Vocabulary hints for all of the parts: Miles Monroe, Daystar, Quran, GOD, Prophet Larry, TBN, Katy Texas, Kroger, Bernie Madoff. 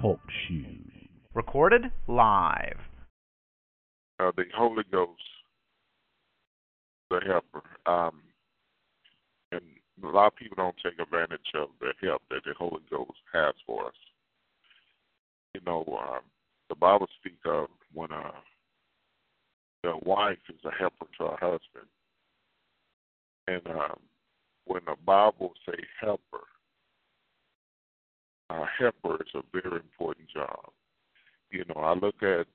Talk shoes. Recorded live. The Holy Ghost, the helper. And a lot of people don't take advantage of the help that the Holy Ghost has for us. You know, the Bible speaks of when the wife is a helper to her husband. And when the Bible says helper, a helper is a very important job. You know, I look at,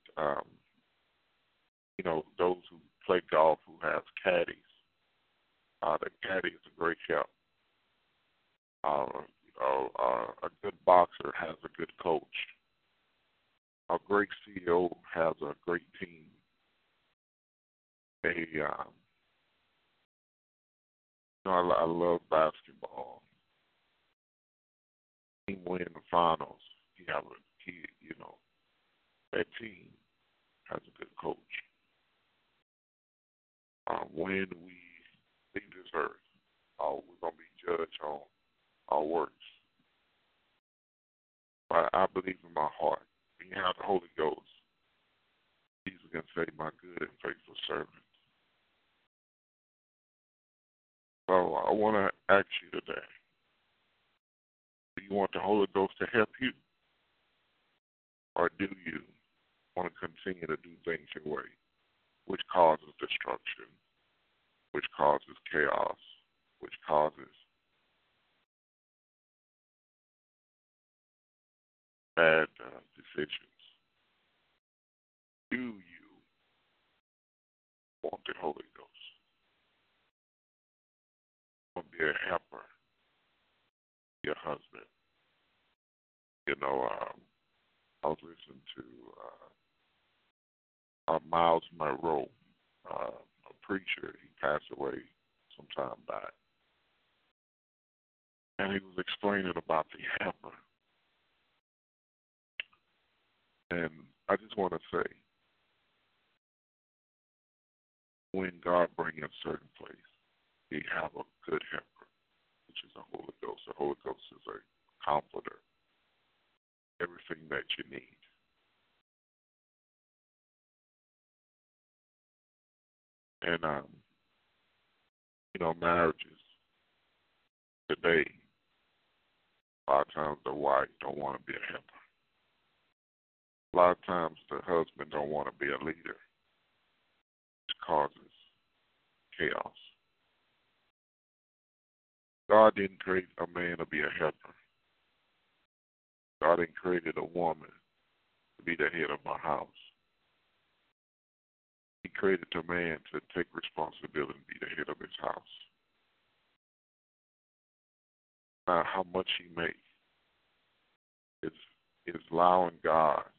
you know, those who play golf who have caddies. The caddy is a great help. A good boxer has a good coach. A great CEO has a great team. I love basketball. Team win the finals. That team has a good coach. When we leave this earth, we're going to be judged on our works. But I believe in my heart. When you have the Holy Ghost, Jesus can say, my good and faithful servant. So I want to ask you today, do you want the Holy Ghost to help you? Or do you want to continue to do things your way, which causes destruction, which causes chaos, which causes bad decisions? Do you want the Holy Ghost? Want to be a helper, your husband? You know, I was listening to Miles Monroe, a preacher. He passed away some time back. And he was explaining about the helper. And I just want to say, when God brings you a certain place, He have a good helper, which is the Holy Ghost. The Holy Ghost is a comforter, everything that you need. And, marriages today, a lot of times the wife don't want to be a helper. A lot of times the husband don't want to be a leader, which causes chaos. God didn't create a man to be a helper. God didn't create a woman to be the head of my house. He created a man to take responsibility and be the head of his house. Now, how much he makes is allowing God to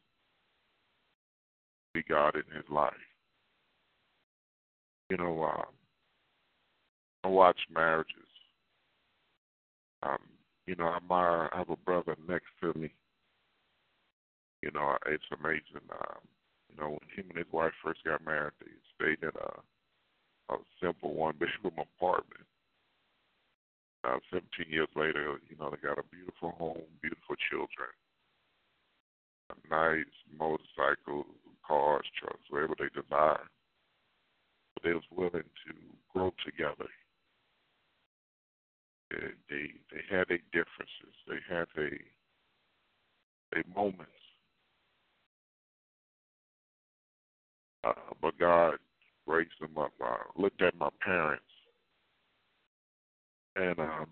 be God in his life. You know, I watch marriages. I have a brother next to me. You know, it's amazing. When him and his wife first got married, they stayed in a simple one-bedroom apartment. 17 years later, they got a beautiful home, beautiful children, a nice motorcycle, cars, trucks, whatever they desire. But they was willing to grow together. They had their differences. They had their moments. But God raised them up. I looked at my parents, and I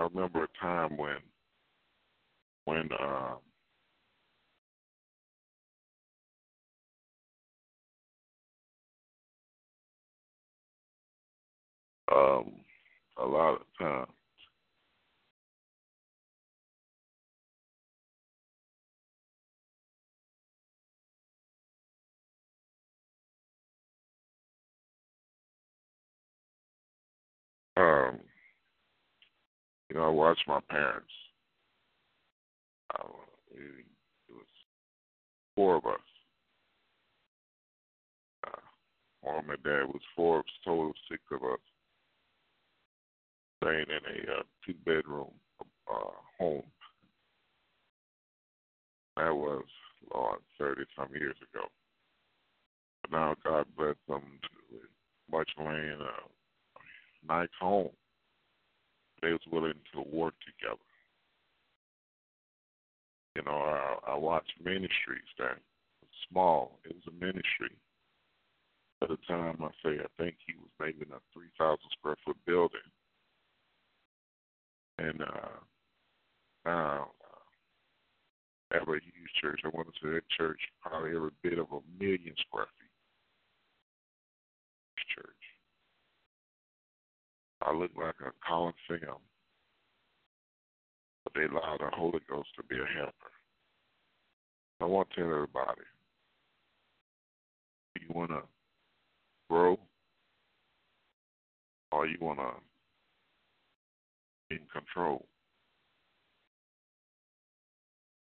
remember a time when a lot of times You know, I watched my parents. It was four of us. Mom and dad was four of us, total six of us, staying in a two-bedroom home. That was, Lord, 30-some years ago. But now God bless them with much land, a nice home. They was willing to work together. You know, I watched ministries that was small. It was a ministry. At the time, I think he was maybe in a 3,000-square-foot building. And now, I have a huge church. I went to that church probably every bit of 1,000,000 square feet. Church. I look like a Coliseum, but they allow the Holy Ghost to be a helper. I want to tell everybody, you want to grow, or you want to be in control.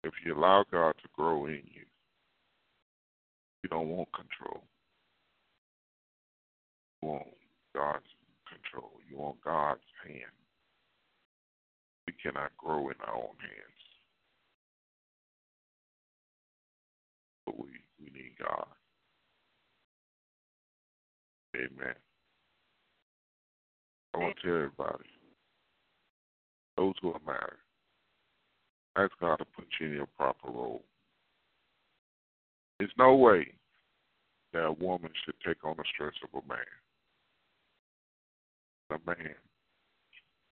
If you allow God to grow in you, you don't want control. You want God's control. You want God's hand. We cannot grow in our own hands. But we need God. Amen. I want to tell everybody, those who are married, ask God to put you in your proper role. There's no way that a woman should take on the stress of a man. A man.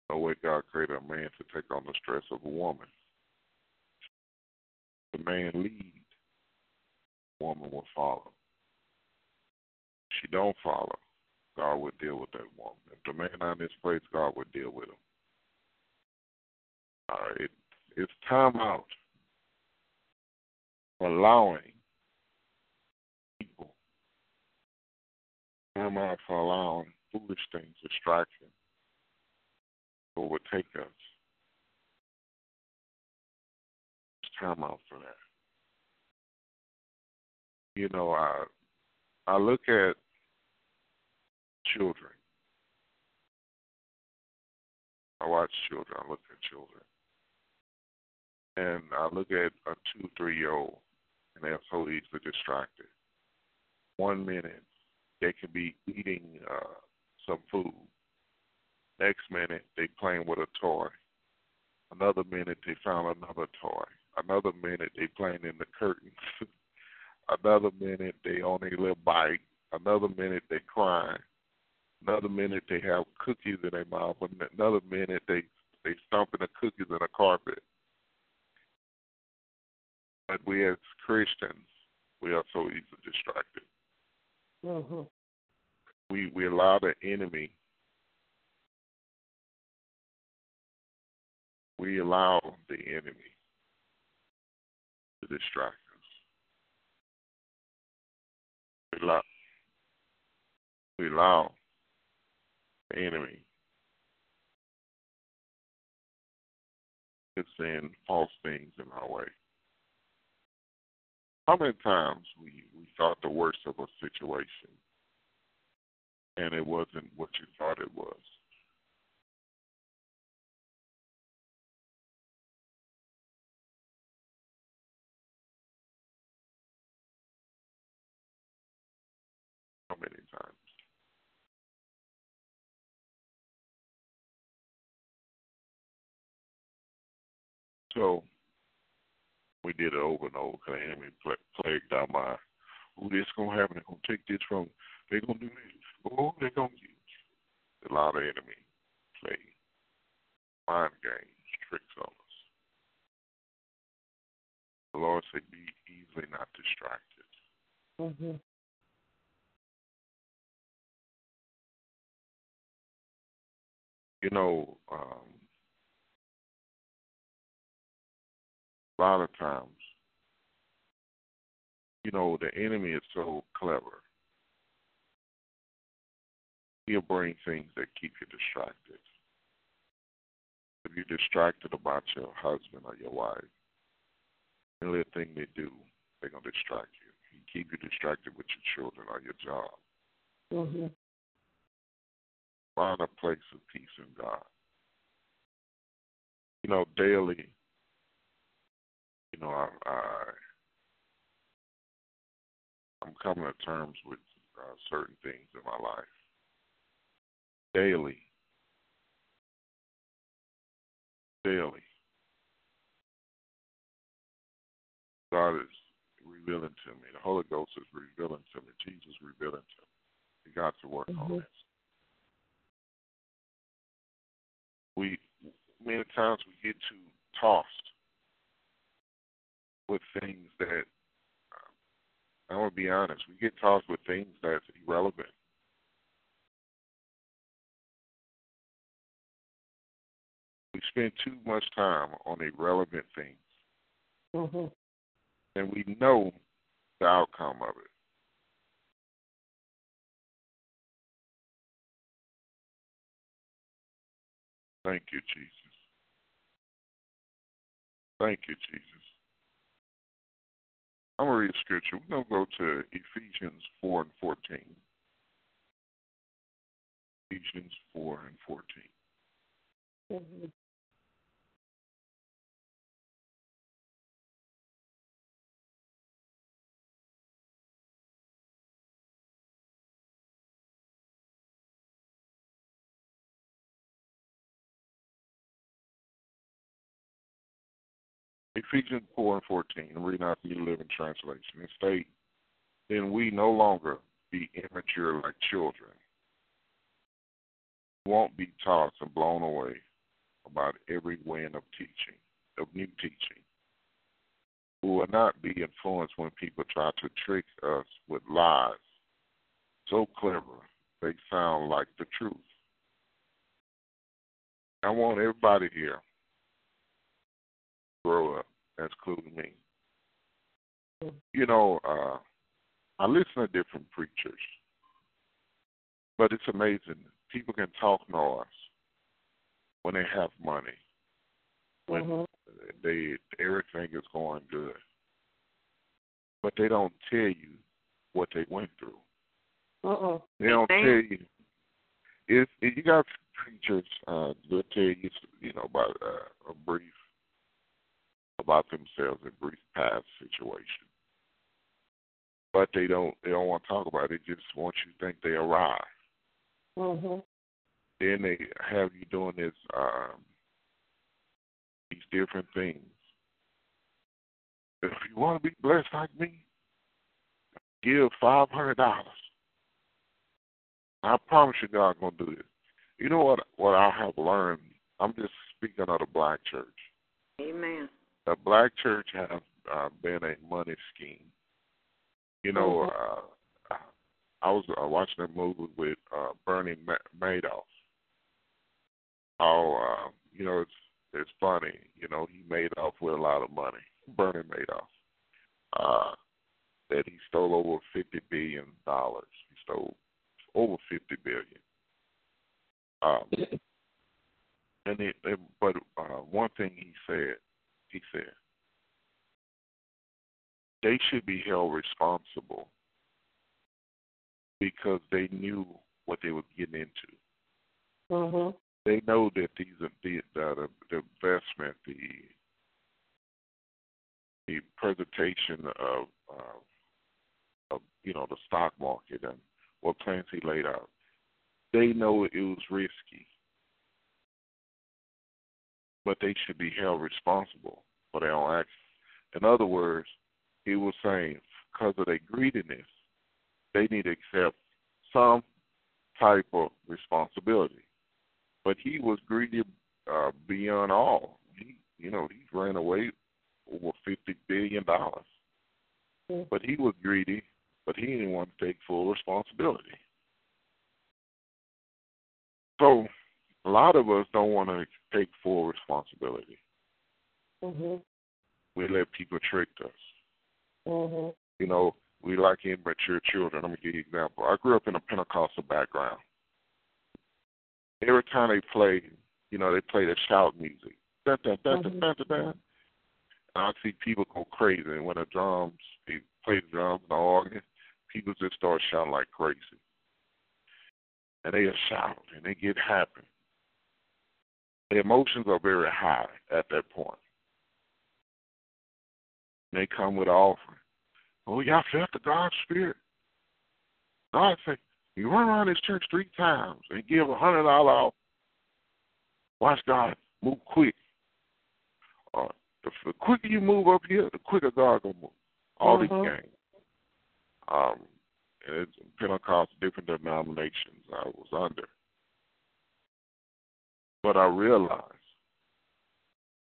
No way God created a man to take on the stress of a woman. The man lead, the woman will follow. If she don't follow, God will deal with that woman. If the man not in his place, God will deal with him. All right. It's time out for allowing people. Time out for allowing foolish things, distractions, to overtake us. It's time out for that. You know, I look at children. I watch children. I look at children. And I look at a 2-3-year-old, and they're so easily distracted. 1 minute, they could be eating some food. Next minute, they playing with a toy. Another minute, they found another toy. Another minute, they playing in the curtains. Another minute, they on a little bike. Another minute, they crying. Another minute, they have cookies in their mouth. Another minute, they stomping the cookies in the carpet. But we as Christians, we are so easily distracted. Mm-hmm. We allow the enemy. We allow the enemy to distract us. We allow the enemy to send false things in our way. How many times we thought the worst of a situation, and it wasn't what you thought it was? How many times? So we did it over and over because the enemy plagued our mind. Oh, this is going to happen. They're going to take this from me. They're going to do this. Oh, they're going to do this. A lot of enemy play mind games, tricks on us. The Lord said, be easily not distracted. Mm-hmm. You know, a lot of times, you know, the enemy is so clever. He'll bring things that keep you distracted. If you're distracted about your husband or your wife, the only thing they do, they're going to distract you. You keep you distracted with your children or your job. Mm-hmm. Find a place of peace in God. You know, daily, you know, I'm coming to terms with certain things in my life. Daily. God is revealing to me. The Holy Ghost is revealing to me. Jesus is revealing to me. We got to work on this. Many times we get too tossed with things that, I'm going to be honest, we get tossed with things that's irrelevant. We spend too much time on irrelevant things. Mm-hmm. And we know the outcome of it. Thank you, Jesus. Thank you, Jesus. I'm going to read a scripture. We're going to go to Ephesians 4 and 14. Ephesians 4 and 14. Mm-hmm. Ephesians 4 and 14, I'm reading out the New Living Translation. It states, then we no longer be immature like children. Won't be tossed and blown away about every wind of teaching, of new teaching. We will not be influenced when people try to trick us with lies so clever they sound like the truth. I want everybody here grow up, that's cool to me. You know, I listen to different preachers, but it's amazing. People can talk noise when they have money, when everything is going good, but they don't tell you what they went through. They don't tell you. If you got preachers, they'll tell you, you know, about a brief. About themselves in brief past situation, but they don't want to talk about it. They just want you to think they arrived. Mm-hmm. Then they have you doing this these different things. If you want to be blessed like me, give $500. I promise you, God's gonna do this. You know what I have learned. I'm just speaking of the black church. Amen. The black church has been a money scheme. You know, I was watching a movie with Bernie Madoff. Oh, you know, it's funny. You know, he made off with a lot of money. Bernie Madoff. That he stole over $50 billion. He stole over $50 billion. But one thing he said, they should be held responsible because they knew what they were getting into. Mm-hmm. They know that the investment, the presentation of you know, the stock market and what plans he laid out. They know it was risky. But they should be held responsible for their own actions. In other words, he was saying because of their greediness, they need to accept some type of responsibility. But he was greedy beyond all. He ran away over $50 billion. But he was greedy, but he didn't want to take full responsibility. So a lot of us don't want to take full responsibility. Mm-hmm. We let people trick us. Mm-hmm. You know, we like immature children. I'm going to give you an example. I grew up in a Pentecostal background. Every time they played You know, they play the shout music. Da, da, da, da, da, da, da. And I see people go crazy. And when the drums, they play the drums and the organ, people just start shouting like crazy. And they shout and they get happy. Their emotions are very high at that point. And they come with an offering. Oh, y'all felt the God spirit. God said, you run around this church 3 times and give $100 off. Watch God move quick. The quicker you move up here, the quicker God going to move. All these games. And it's Pentecost, different denominations I was under. But I realized,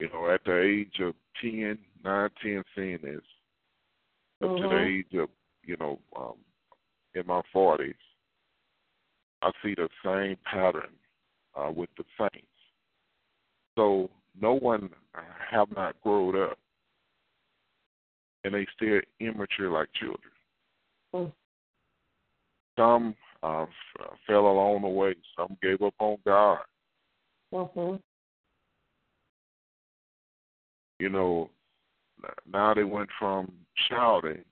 you know, at the age of 10, 9, 10, seeing this, up to the age of, you know, in my 40s, I see the same pattern with the saints. So no one have not grown up, and they still immature like children. Some fell along the way. Some gave up on God. You know, now they went from shouting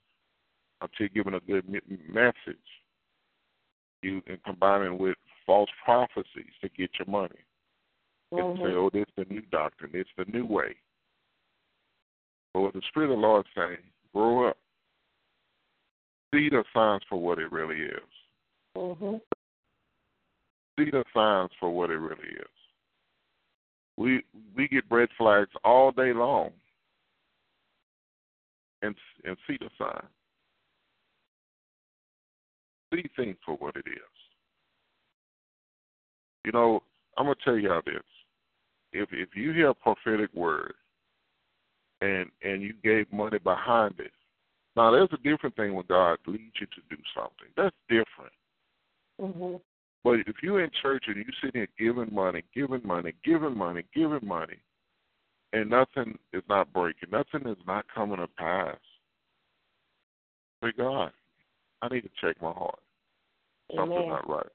until giving a good message and combining with false prophecies to get your money. And say, oh, this is the new doctrine. It's the new way. But what the Spirit of the Lord is saying, grow up. See the signs for what it really is. See the signs for what it really is. We get red flags all day long and see the sign. See things for what it is. You know, I'm going to tell y'all this. If you hear a prophetic word and you gave money behind it, now there's a different thing when God leads you to do something. That's different. But if you're in church and you sit there giving money, and nothing is not breaking, nothing is not coming to pass, say, God, I need to check my heart. Something's not right.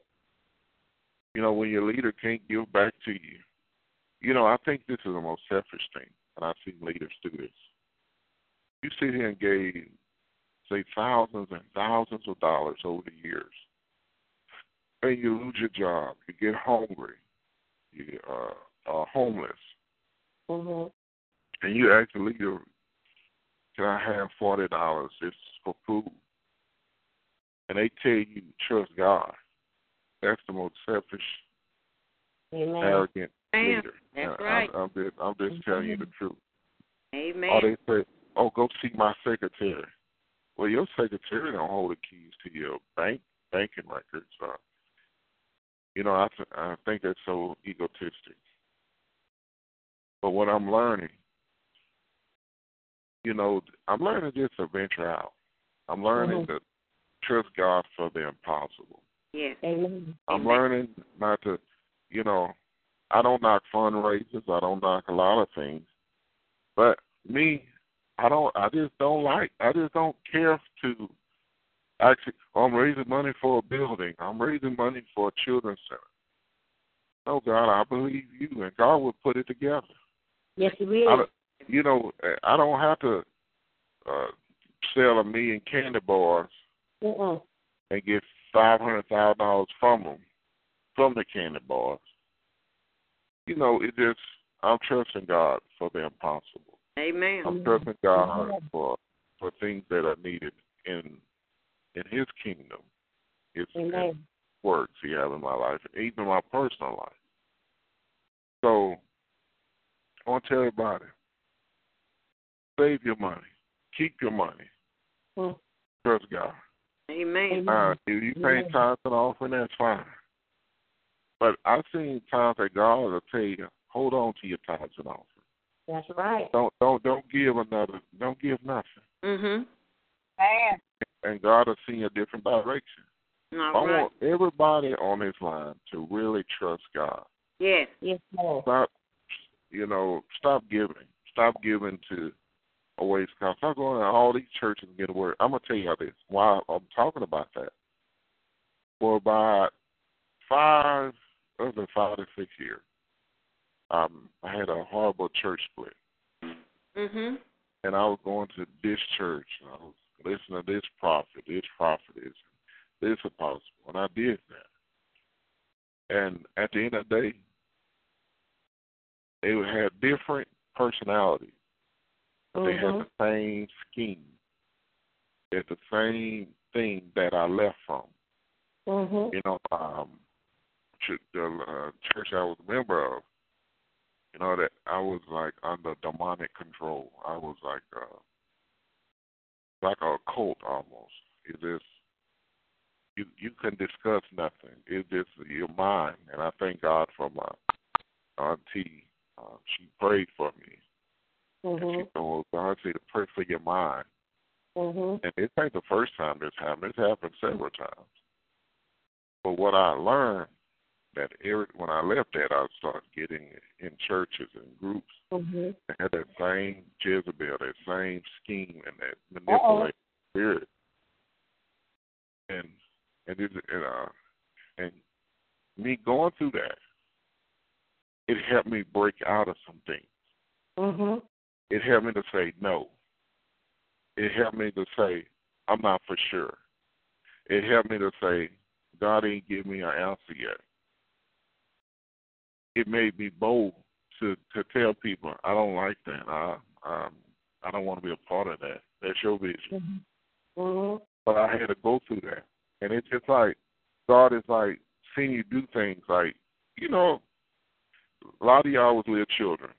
You know, when your leader can't give back to you, you know, I think this is the most selfish thing, and I've seen leaders do this. You sit here and gave, say, thousands and thousands of dollars over the years, and you lose your job, you get hungry, you are homeless, and you ask the leader, can I have $40? It's for food. And they tell you, trust God. That's the most selfish, arrogant leader. That's right. I'm just telling you the truth. Amen. Or they say, oh, go see my secretary. Well, your secretary don't hold the keys to your banking records. You know, I think that's so egotistic. But what I'm learning, you know, I'm learning just to venture out. I'm learning to trust God for the impossible. Yes. Amen. I'm learning not to, you know, I don't knock fundraisers. I don't knock a lot of things. But me, I just don't care to actually, I'm raising money for a building. I'm raising money for a children's center. No, God, I believe you, and God will put it together. Yes, He will. You know, I don't have to sell $1 million candy bars and get $500,000 from the candy bars. You know, it just, I'm trusting God for the impossible. Amen. I'm trusting God for things that are needed in His kingdom. His works He has in my life, even my personal life. So, I want to tell everybody, save your money. Keep your money. Trust God. Amen. If you pay tithes and offering, that's fine. But I've seen times that God will tell you, hold on to your tithes and offering. That's right. Don't give another. Don't give nothing. Man. And God will see a different direction. I want everybody on this line to really trust God. Yes. Yes, Lord. Stop giving. Stop giving to a waste of God. Stop going to all these churches and get a word. I'm going to tell you this, why I'm talking about that. For about 5 to 6 years, I had a horrible church split. Mm-hmm. And I was going to this church. And I was listening to this prophet, this prophetess, this apostle. And I did that. And at the end of the day, they had different personalities. But mm-hmm. they had the same scheme. They had the same thing that I left from. Mm-hmm. You know, the church I was a member of, you know, that I was like under demonic control. I was like a cult almost. It just you couldn't discuss nothing. It's just your mind. And I thank God for my auntie. She prayed for me. Mm-hmm. And she said, well, auntie, pray for your mind. Mm-hmm. And it ain't the first time this happened. It's happened several times. But what I learned that when I left that, I started getting in churches and groups mm-hmm. that had that same Jezebel, that same scheme, and that manipulative spirit. And me going through that, it helped me break out of some things. Mm-hmm. It helped me to say no. It helped me to say I'm not for sure. It helped me to say God ain't give me an answer yet. It made me bold to tell people I don't like that. I don't want to be a part of that. That's your vision. Mm-hmm. Mm-hmm. But I had to go through that, and it's just like God is like seeing you do things like you know. A lot of y'all was little children.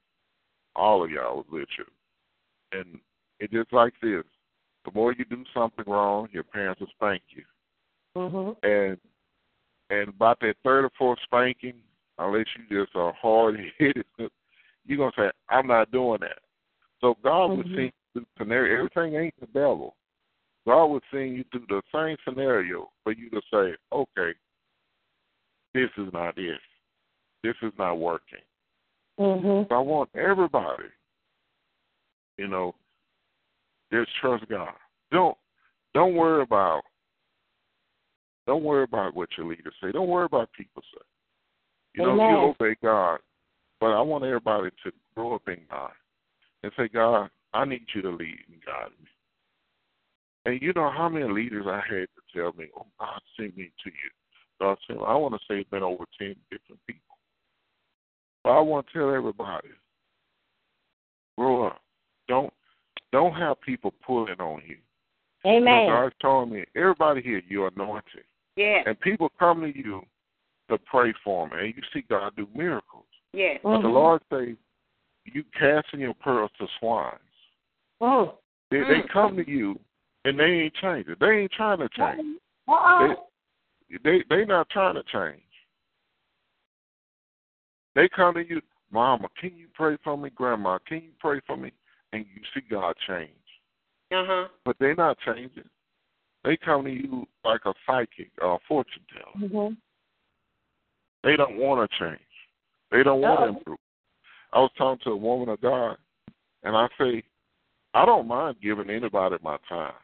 All of y'all was little children, and it's just like this. The more you do something wrong, your parents will spank you, mm-hmm. and about that third or fourth spanking. Unless you just are hard-headed, you're going to say, I'm not doing that. So God mm-hmm. would see the scenario. Everything ain't the devil. God would see you through the same scenario for you to say, okay, this is not it. This is not working. Mm-hmm. So I want everybody, you know, just trust God. Don't worry about what your leaders say. Don't worry about people say. You know, you obey God, but I want everybody to grow up in God and say, God, I need you to lead and guide me. And you know how many leaders I had to tell me, oh, God, send me to you. God send me. I want to say it's been over 10 different people. But I want to tell everybody, grow up. Don't have people pulling on you. Amen. You know, God told me, everybody here, you're anointed. Yeah. And people come to you to pray for them, and you see God do miracles. Yes. Mm-hmm. But the Lord say, you casting your pearls to swines. Oh. They come to you, and they ain't changing. They ain't trying to change. Oh. They not trying to change. They come to you, Mama, can you pray for me? Grandma, can you pray for me? And you see God change. Uh-huh. But they not changing. They come to you like a psychic or a fortune teller. Mm-hmm. They don't want to change. They don't want to improve. I was talking to a woman of God, and I say, I don't mind giving anybody my time.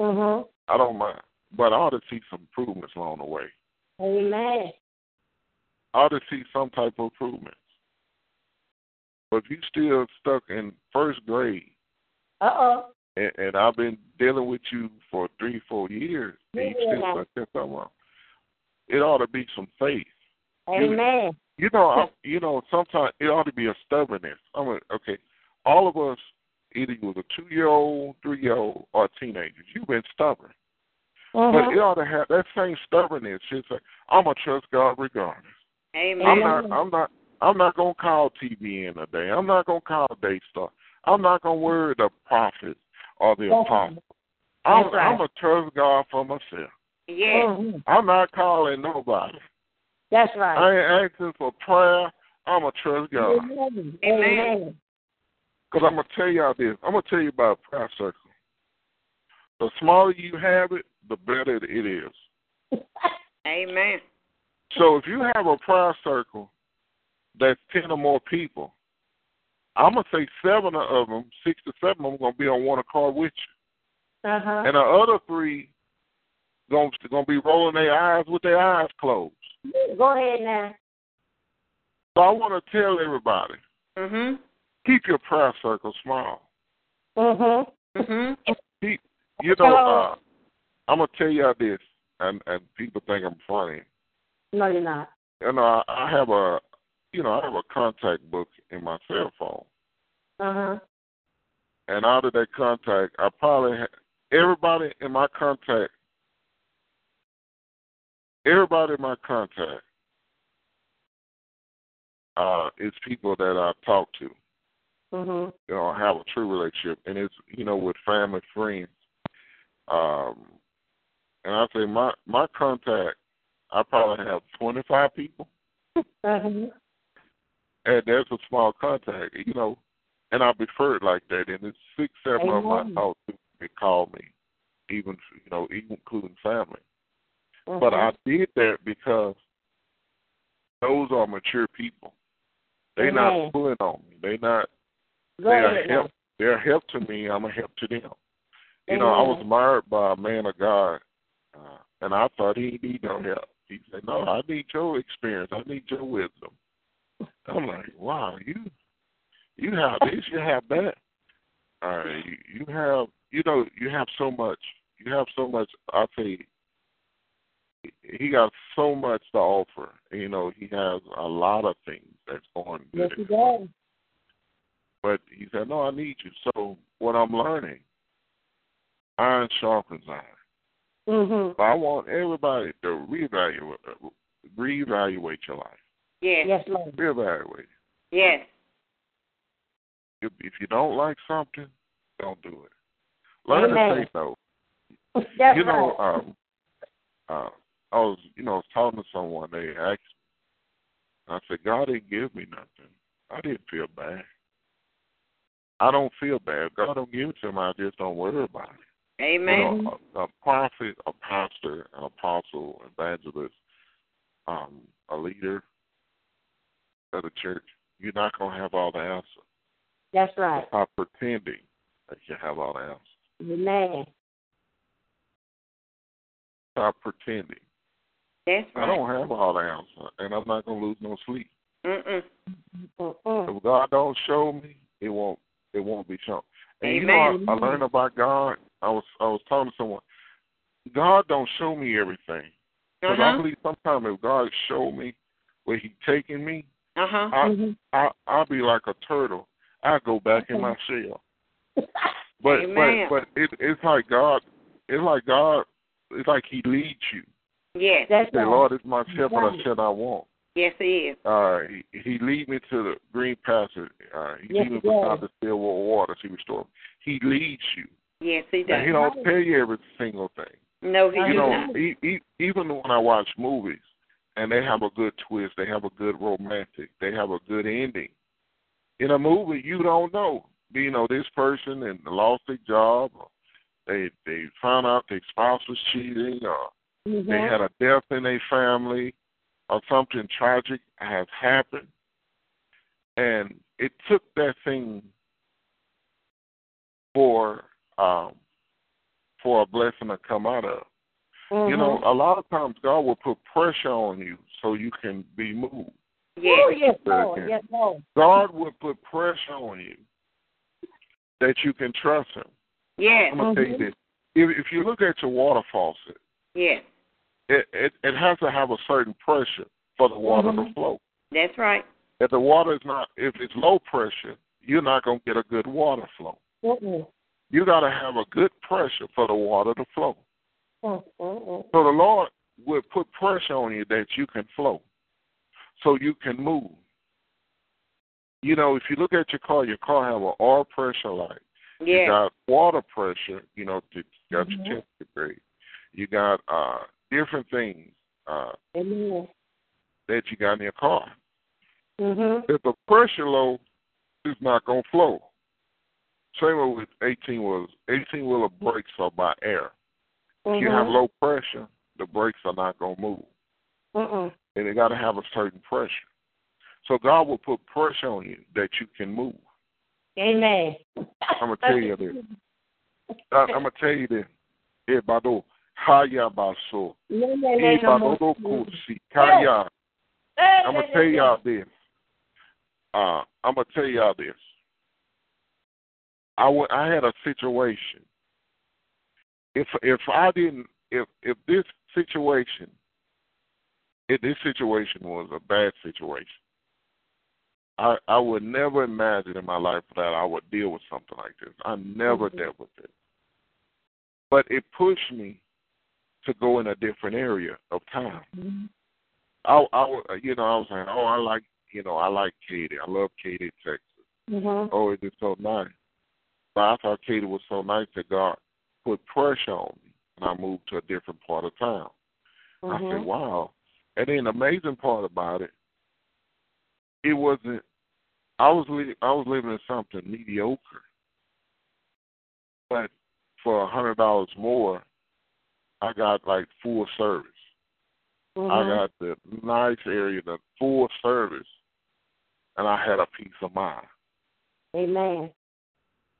Mm-hmm. I don't mind. But I ought to see some improvements along the way. Amen. I ought to see some type of improvements. But if you still stuck in first grade, and I've been dealing with you for 3-4 years, and you still stuck in something wrong, it ought to be some faith. Amen. You know, sometimes it ought to be a stubbornness. All of us, either you was a 2-year-old, 3-year-old, or a teenager. You've been stubborn. Uh-huh. But it ought to have that same stubbornness. It's like, I'm going to trust God regardless. Amen. I'm not going to call TBN today. I'm not going to call Daystar. I'm not going to worry the prophet or the apostle. I'm going to trust God for myself. Yeah. Uh-huh. I'm not calling nobody. That's right. I ain't asking for prayer. I'm going to trust God. Amen. Because I'm going to tell y'all this. I'm going to tell you about a prayer circle. The smaller you have it, the better it is. Amen. So if you have a prayer circle that's 10 or more people, I'm going to say 6 to 7 of them going to be on one accord with you. Uh-huh. And the other 3 going to be rolling their eyes with their eyes closed. Go ahead now. So I want to tell everybody, keep your prayer circle small. Keep, you know, I'm going to tell y'all this, and people think I'm funny. No, you're not. You know, I have a, you know, I have a contact book in my cell phone. And out of that contact, I probably have, everybody in my contact is people that I talk to. You know, have a true relationship, and it's, you know, with family, friends. And I say my contact, I probably have 25 people. And that's a small contact, you know. And I prefer it like that. And it's 6, 7 of my thoughts that call me, even, you know, even including family. But I did that because those are mature people. They're not pulling on me. They're not. They're help to me. I'm a help to them. You know, I was married by a man of God, and I thought he need no help. He said, "No, I need your experience. I need your wisdom." I'm like, "Wow, you have this, you have that. All right, you have, you know, you have so much. You have so much." I say, he got so much to offer. You know, he has a lot of things that's going good. Yes, he does. But he said, "No, I need you." So what I'm learning, iron sharpens iron. So I want everybody to reevaluate your life. Yes, Lord. Reevaluate. Yes. If you don't like something, don't do it. Learn to say no. You know, I was talking to someone. They asked me. I said, "God didn't give me nothing. I didn't feel bad. I don't feel bad. God don't give it to me. I just don't worry about it." Amen. You know, a prophet, a pastor, an apostle, evangelist, a leader of the church, you're not going to have all the answers. That's right. Stop pretending that you have all the answers. Amen. Stop pretending. That's right. I don't have all the answers, and I'm not going to lose no sleep. If God don't show me, it won't be shown. And you know, I learned about God. I was talking to someone. God don't show me everything. Because I believe sometimes if God show me where He's taking me, I'll be like a turtle. I go back in my shell. But it's like He leads you. Yes. That's the right. Lord is my shepherd, I said I won't. Yes, He is. He lead me to the green pasture. He lead me beside the still water. He restores me. He leads you. Yes, He does. And He don't tell you every single thing. No, He does not. Even when I watch movies, and they have a good twist, they have a good romantic, they have a good ending. In a movie, you don't know. You know, this person and lost their job, or they found out their spouse was cheating, or they had a death in their family, or something tragic has happened. And it took that thing for a blessing to come out of. You know, a lot of times God will put pressure on you so you can be moved. Yes, Lord. God will put pressure on you that you can trust Him. Yes. I'm going to tell you this. If you look at your water faucet, it has to have a certain pressure for the water to flow. That's right. If the water is not, if it's low pressure, you're not going to get a good water flow. You got to have a good pressure for the water to flow. So the Lord will put pressure on you that you can flow. So you can move. You know, if you look at your car have an oil pressure light. You got water pressure, you know, you got your temperature grade. You got different things that you got in your car. If the pressure low, it's not going to flow. Same with 18-wheelers. 18-wheeler brakes are by air. If you have low pressure, the brakes are not going to move. And they got to have a certain pressure. So God will put pressure on you that you can move. Amen. I'm going to tell you this. Ebado, haya baso. Ebado kusi, kaya. I'm going to tell y'all this. I'm going to tell y'all this. I had a situation. If this situation was a bad situation, I would never imagine in my life that I would deal with something like this. I never dealt with it. But it pushed me to go in a different area of time. Mm-hmm. I was saying, I like Katy. I love Katy Texas. Mm-hmm. Oh, it is so nice. But I thought Katy was so nice that God put pressure on me, and I moved to a different part of town. Mm-hmm. I said, wow. And then the amazing part about it, it wasn't. I was living in something mediocre, but for $100 more, I got like full service. Mm-hmm. I got the nice area, the full service, and I had a peace of mind. Amen.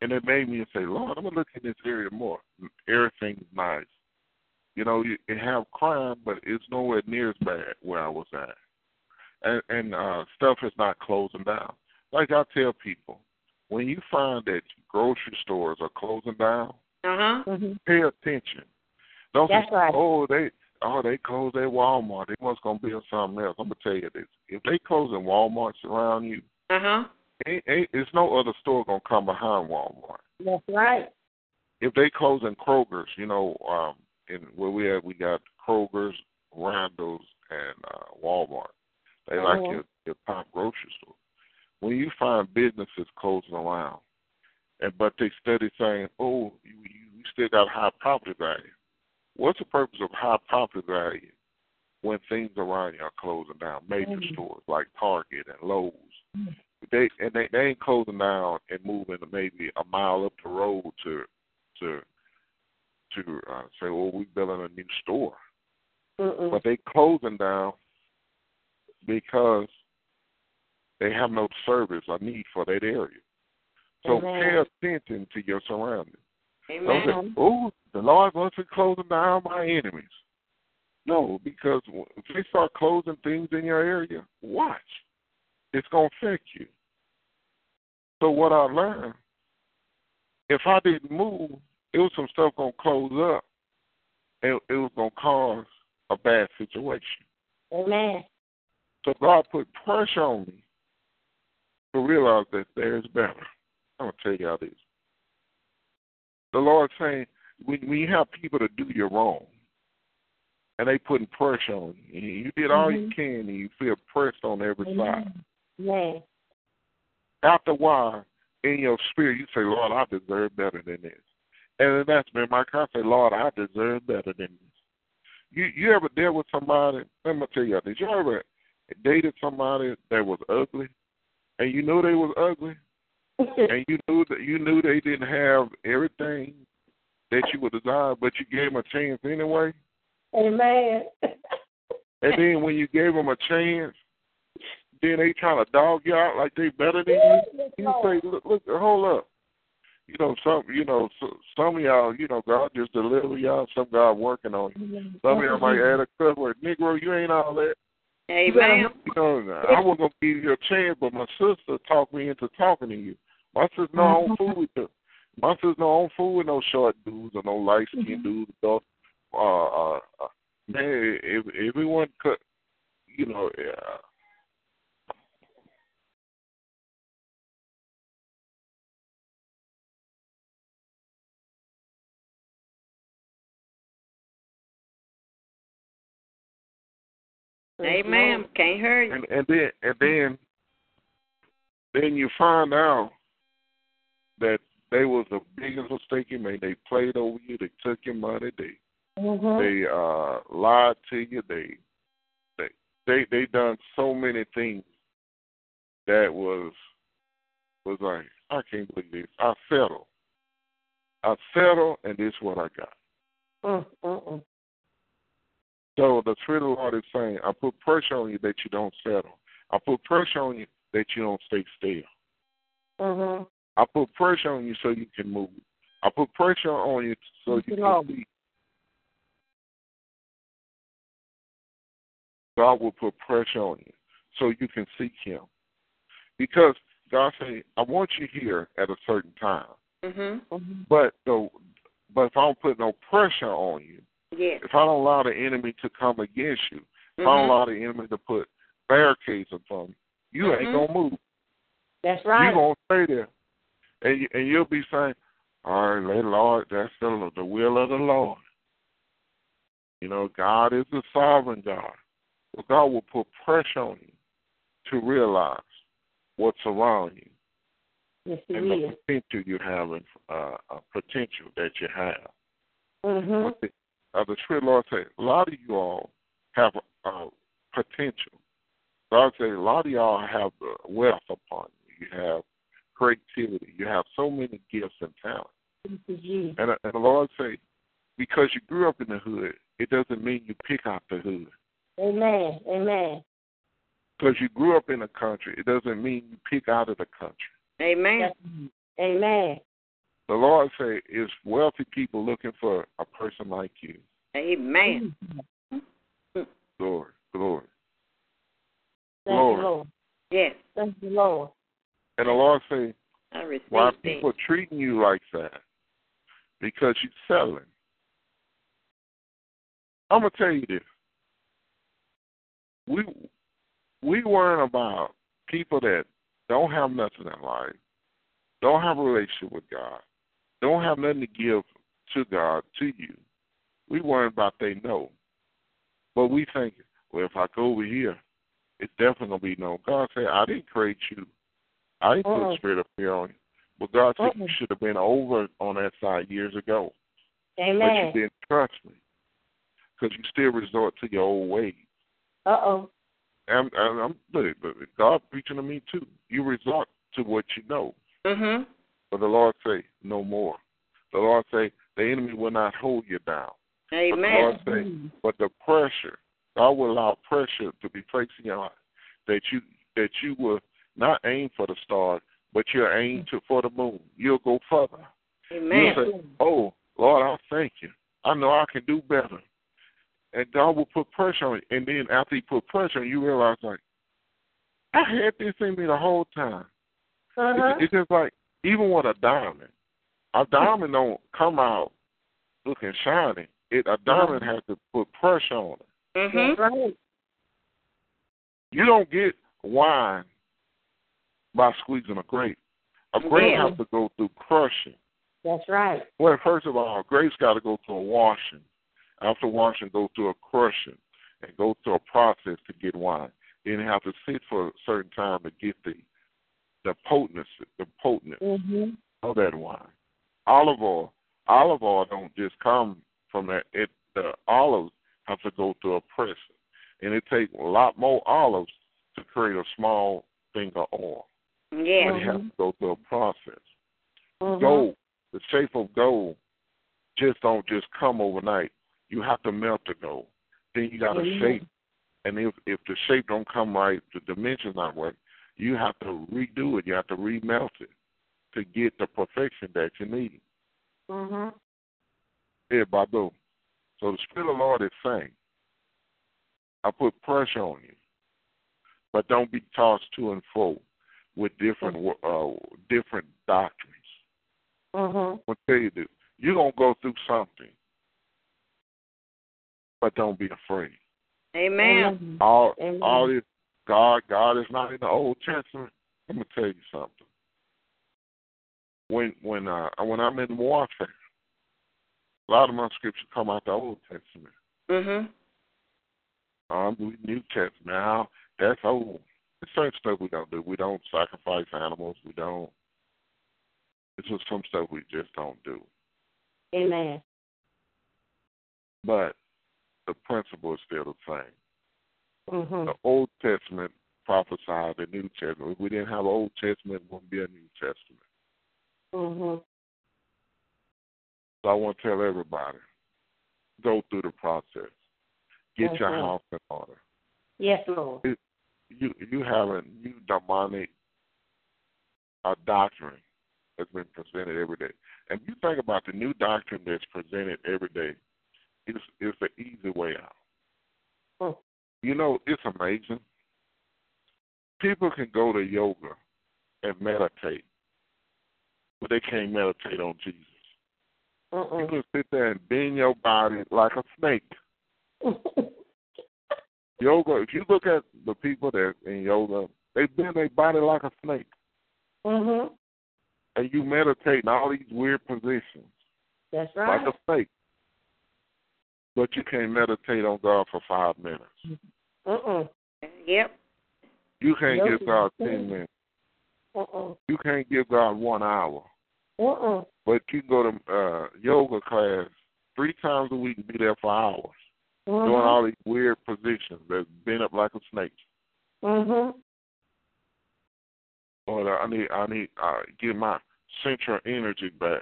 And it made me say, Lord, I'm going to look in this area more. Everything's nice. You know, it have crime, but it's nowhere near as bad where I was at. And stuff is not closing down. Like I tell people, when you find that grocery stores are closing down, mm-hmm. pay attention. Don't just right. They closed at Walmart. They must gonna build something else. I'm gonna tell you this: if they closing Walmarts around you, it's no other store gonna come behind Walmart. That's right. If they closing Kroger's, and where we got Kroger's, Randall's, and Walmart. They like your top grocery store. When you find businesses closing around, but they study saying, oh, you still got high property value. What's the purpose of high property value when things around you are closing down? Major stores like Target and Lowe's. Mm-hmm. They ain't closing down and moving maybe a mile up the road to say, well, we're building a new store. Mm-mm. But they closing down because they have no service or need for that area. So pay attention to your surroundings. Amen. Don't say, oh, the Lord must be closing down my enemies. No, because if they start closing things in your area, watch. It's going to affect you. So what I learned, if I didn't move, it was some stuff going to close up, and it was going to cause a bad situation. Amen. So God put pressure on me to realize that there is better. I'm going to tell y'all this. The Lord's saying, when you have people to do you wrong, and they putting pressure on you, and you did all you can, and you feel pressed on every side. Yeah. After a while, in your spirit, you say, Lord, I deserve better than this. And that's been my concept, Lord, I deserve better than this. You ever dealt with somebody, let me tell y'all this, you ever dated somebody that was ugly, and you knew they was ugly, and you knew they didn't have everything that you would desire, but you gave them a chance anyway? Amen. And then when you gave them a chance, then they trying to dog you out like they better than you. You say, look, hold up. Some of y'all, God just deliver y'all. Some God working on you. Some of y'all might add a cuss word, Negro, you ain't all that. Amen. I wasn't going to give you a chance, but my sister talked me into talking to you. My sister know I don't fool with you. My sister know I don't fool with no short dudes or no light-skinned dudes. Or, man, everyone could, Amen. Can't hear you. And then you find out that they was the biggest mistake you made. They played over you. They took your money. They lied to you. They done so many things that was like, I can't believe this. I settle, and this is what I got. So the Spirit of the Lord is saying, I put pressure on you that you don't settle. I put pressure on you that you don't stay still. Mm-hmm. I put pressure on you so you can move. I put pressure on you so you can see. God will put pressure on you so you can seek Him. Because God said, I want you here at a certain time. Mm-hmm. Mm-hmm. But if I don't put no pressure on you, yes. if I don't allow the enemy to come against you, if mm-hmm. I don't allow the enemy to put barricades upon you, you mm-hmm. ain't going to move. That's right. You're going to stay there. And you'll be saying, all right, Lord, that's the will of the Lord. You know, God is a sovereign God. Well, God will put pressure on you to realize what's around you. Yes, and the potential you have, potential that you have. Mm-hmm. What the true Lord said, a lot of you all have potential. God said, a lot of y'all have wealth upon you. You have creativity. You have so many gifts and talents. Mm-hmm. And the Lord said, because you grew up in the hood, it doesn't mean you pick out the hood. Amen. Amen. Because you grew up in the country, it doesn't mean you pick out of the country. Amen. Amen. The Lord say, it's wealthy people looking for a person like you. Amen. Glory, glory. Thank you, Lord. Yes. Thank you, Lord. And the Lord say, why people are treating you like that? Because you're selling. I'm going to tell you this. We worry about people that don't have nothing in life, don't have a relationship with God, don't have nothing to give to God, to you. We worry about they know. But we think, well, if I go over here, it's definitely going to be known. God said, I didn't create you. I didn't put a spirit of fear on you. But God said, you should have been over on that side years ago. Amen. But you didn't trust me because you still resort to your old ways. Uh-oh. Look, God preaching to me too. You resort to what you know. Mm-hmm. But the Lord say, no more. The Lord say, the enemy will not hold you down. Amen. But the Lord say, but the pressure, God will allow pressure to be placed in your life that you will not aim for the stars, but you'll aim for the moon. You'll go further. Amen. You'll say, oh, Lord, I thank you. I know I can do better. And God will put pressure on you. And then after he put pressure on you, realize, like, I had this in me the whole time. Uh-huh. It's just like, even with a diamond don't come out looking shiny. A diamond has to put pressure on it. Mm-hmm. Right. You don't get wine by squeezing a grape. A grape has to go through crushing. That's right. Well, first of all, grapes got to go through a washing. After washing, go through a crushing and go through a process to get wine. Then have to sit for a certain time to get the potentness mm-hmm. of that wine. Olive oil don't just come from that. The olives have to go through a pressing, and it takes a lot more olives to create a small thing of oil. Yeah, mm-hmm. It has to go through a process. Mm-hmm. Gold, the shape of gold, just don't just come overnight. You have to melt the gold. Then you got to shape. And if the shape don't come right, the dimensions not right, you have to redo it. You have to remelt it to get the perfection that you need. Mm-hmm. Yeah, Babu. So the Spirit of the Lord is saying, I put pressure on you, but don't be tossed to and fro with different doctrines. Mm-hmm. I'll tell you this. You're going to go through something. But don't be afraid. Amen. All this God is not in the Old Testament. I'm gonna tell you something. When I'm in warfare, a lot of my scriptures come out the Old Testament. Mhm. I'm with New Testament now. That's old. There's certain stuff we don't do. We don't sacrifice animals. We don't. It's just some stuff we just don't do. Amen. But the principle is still the same. Mm-hmm. The Old Testament prophesied the New Testament. If we didn't have an Old Testament, it wouldn't be a New Testament. Mm-hmm. So I want to tell everybody, go through the process. Get your house in order. Yes, Lord. You have a new demonic doctrine that's been presented every day. And if you think about the new doctrine that's presented every day, it's the easy way out. Oh. You know, it's amazing. People can go to yoga and meditate. But they can't meditate on Jesus. You can sit there and bend your body like a snake. Yoga, if you look at the people that in yoga, they bend their body like a snake. Mm-hmm. And you meditate in all these weird positions. That's right. Like a snake. But you can't meditate on God for 5 minutes. Yep. You can't give God 10 minutes. You can't give God 1 hour. But you can go to yoga class 3 times a week and be there for hours. Doing all these weird positions that bent up like a snake. Lord, I need get my central energy back.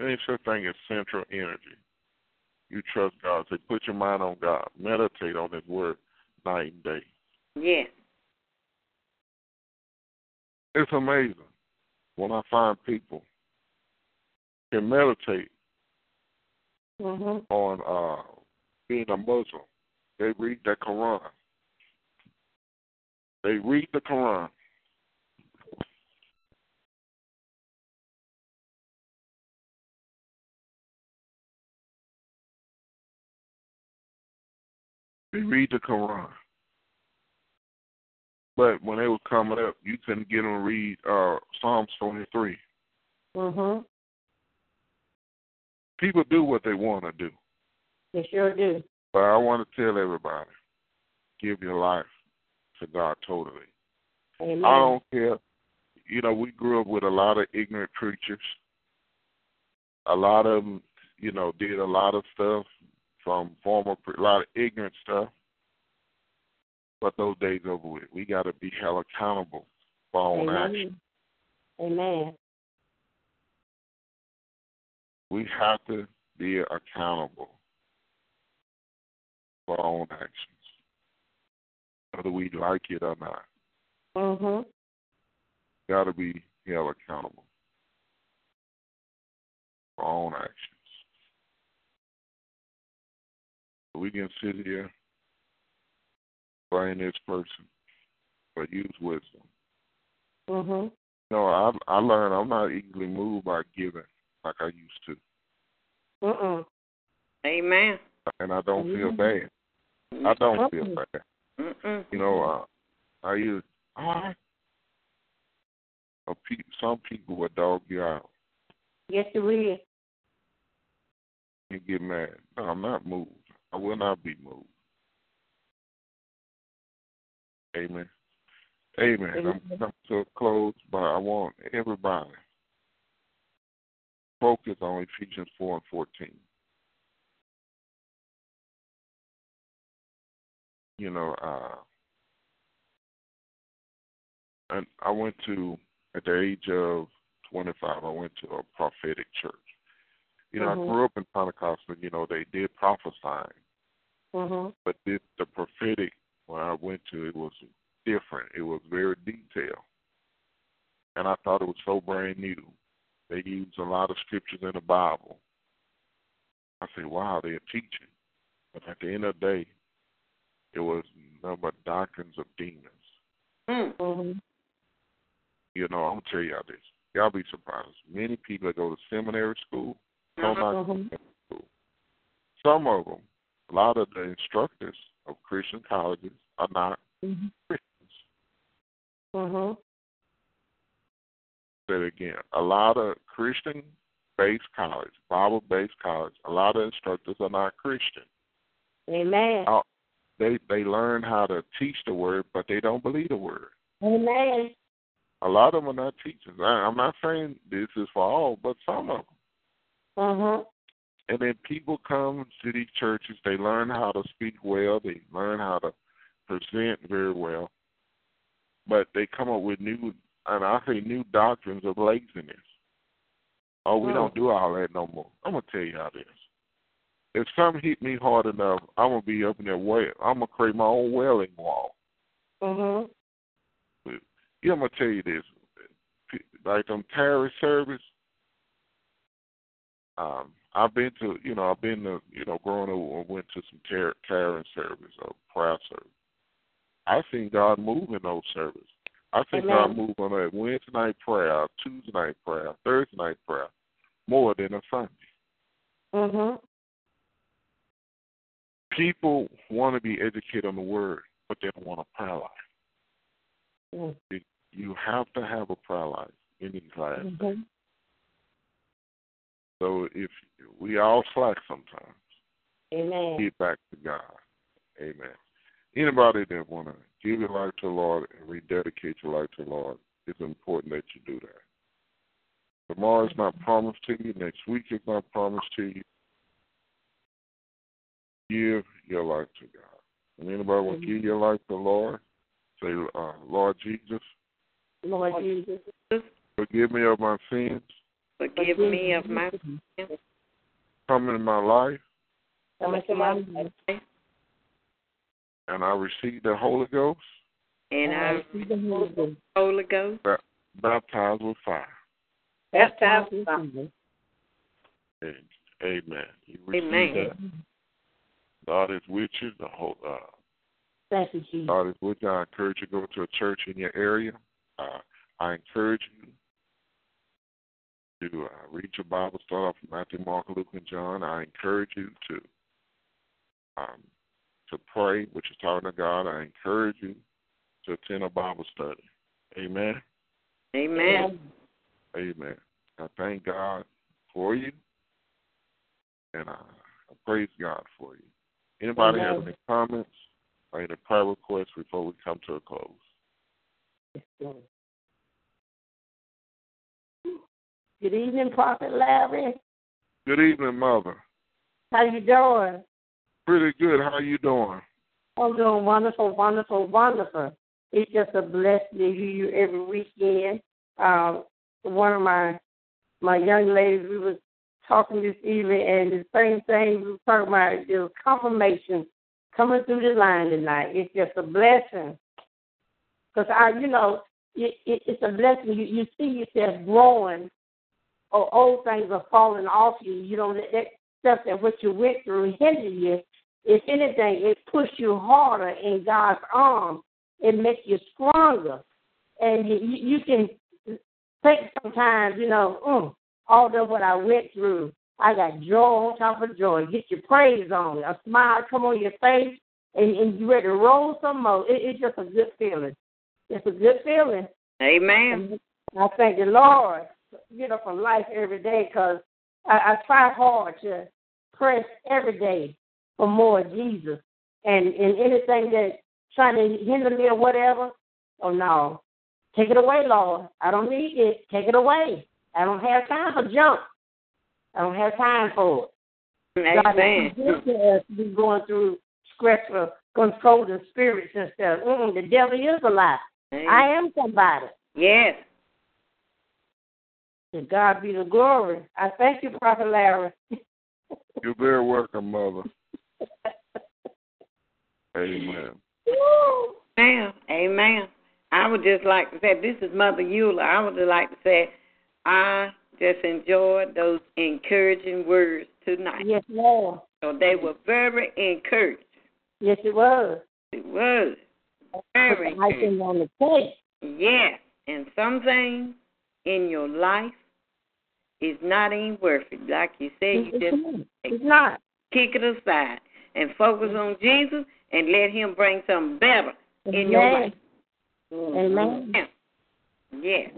Any such thing as central energy. You trust God. Say, put your mind on God. Meditate on His word night and day. Yeah. It's amazing when I find people can meditate on being a Muslim. They read the Quran. But when they were coming up, you couldn't get them to read Psalms 23. People do what they want to do. They sure do. But I want to tell everybody, give your life to God totally. Amen. I don't care. You know, we grew up with a lot of ignorant preachers. A lot of them, you know, did a lot of stuff from former, a lot of ignorant stuff. But those days over with. We got to be held accountable for our own action. Amen. We have to be accountable for our own actions, whether we like it or not. Got to be held accountable for our own actions. So we can sit here, blame this person, but use wisdom. No, I learned I'm not easily moved by giving like I used to. Amen. And I don't feel bad. I don't feel bad. You know, I used some people will dog you out. Yes, they will. You get mad. No, I'm not moved. I will not be moved. Amen. Amen. I'm so close, but I want everybody focus on Ephesians 4 and 14. You know, and I went to, at the age of 25, I went to a prophetic church. You know, I grew up in Pentecostal, you know, they did prophesying. But the prophetic, when I went to, it was different. It was very detailed. And I thought it was so brand new. They use a lot of scriptures in the Bible. I say, wow, they're teaching. But at the end of the day, it was nothing but doctrines of demons. You know, I'm going to tell y'all this. Y'all be surprised. Many people that go to seminary school, don't like seminary school. Some of them, a lot of the instructors of Christian colleges are not Christians. Say it again. A lot of Christian-based college, Bible-based college, a lot of instructors are not Christian. Amen. They learn how to teach the word, but they don't believe the word. Amen. A lot of them are not teachers. I'm not saying this is for all, but some of them. And then people come to these churches. They learn how to speak well. They learn how to present very well. But they come up with new doctrines of laziness. Oh, we don't do all that no more. I'm going to tell you how this. If something hit me hard enough, I'm going to be up in that well. I'm going to create my own wailing wall. Yeah, I'm going to tell you this. Like them terrorist service, I've been to, growing up, I went to some terrorist service or prayer service. I've seen God move in those services. I think Amen. I'll move on a Wednesday night prayer, Tuesday night prayer, Thursday night prayer, more than a Sunday. Mm-hmm. People want to be educated on the Word, but they don't want a prayer life. Mm-hmm. You have to have a prayer life in these last days. Mm-hmm. So if we all slack sometimes. Amen. Get back to God. Amen. Anybody that want to give your life to the Lord and rededicate your life to the Lord, it's important that you do that. Tomorrow is not promised to you. Next week is not promised to you. Give your life to God. And anybody want to give your life to the Lord, say, Lord Jesus. Lord Jesus. Forgive me of my sins. Forgive me of my sins. Come into my life. Come into my life. And I receive the Holy Ghost. And I receive the Holy Ghost. Baptized with fire. Baptized with fire. Amen. You receive that. God is with you. The whole, thank you, Jesus. God is with you. I encourage you to go to a church in your area. I encourage you to read your Bible, start off with Matthew, Mark, Luke, and John. I encourage you to pray, which is talking to God. I encourage you to attend a Bible study. Amen? Amen. Amen. I thank God for you, and I praise God for you. Anybody have any comments or any prayer requests before we come to a close? Yes, Lord. Good evening, Prophet Larry. Good evening, Mother. How you doing? Pretty good. How are you doing? I'm doing wonderful, wonderful, wonderful. It's just a blessing to hear you every weekend. One of my young ladies, we was talking this evening, and the same thing we were talking about, the confirmation coming through the line tonight. It's just a blessing. Because, it's a blessing. You see yourself growing, or old things are falling off you. You don't let that stuff that what you went through hinder you. If anything, it pushed you harder in God's arms. It makes you stronger. And you can think sometimes, although what I went through, I got joy on top of joy. Get your praise on it. A smile come on your face, and you're ready to roll some more. It's just a good feeling. It's a good feeling. Amen. And I thank the Lord, for life every day, because I try hard to press every day for more of Jesus. And anything that's trying to hinder me or whatever, oh, no. Take it away, Lord. I don't need it. Take it away. I don't have time for junk. I don't have time for it. Amen. God is to be going through stressful, controlling spirits and stuff. The devil is a lie. Amen. I am somebody. Yes. To God be the glory. I thank you, Prophet Larry. You're very welcome, Mother. Amen. Amen. Amen. I would just like to say, this is Mother Eula. I would just like to say, I just enjoyed those encouraging words tonight. Yes, Lord. So they were very encouraged. Yes, it was. It was. Very encouraging. On the plate. Yes. And some things in your life is not even worth it. Like you said, you just kick it aside and focus on Jesus and let him bring something better in your life. Amen. Yes.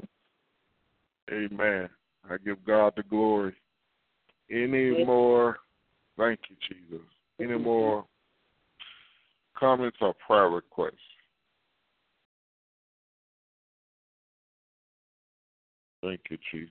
Amen. I give God the glory. Thank you, Jesus. Any more comments or prayer requests? Thank you, Jesus.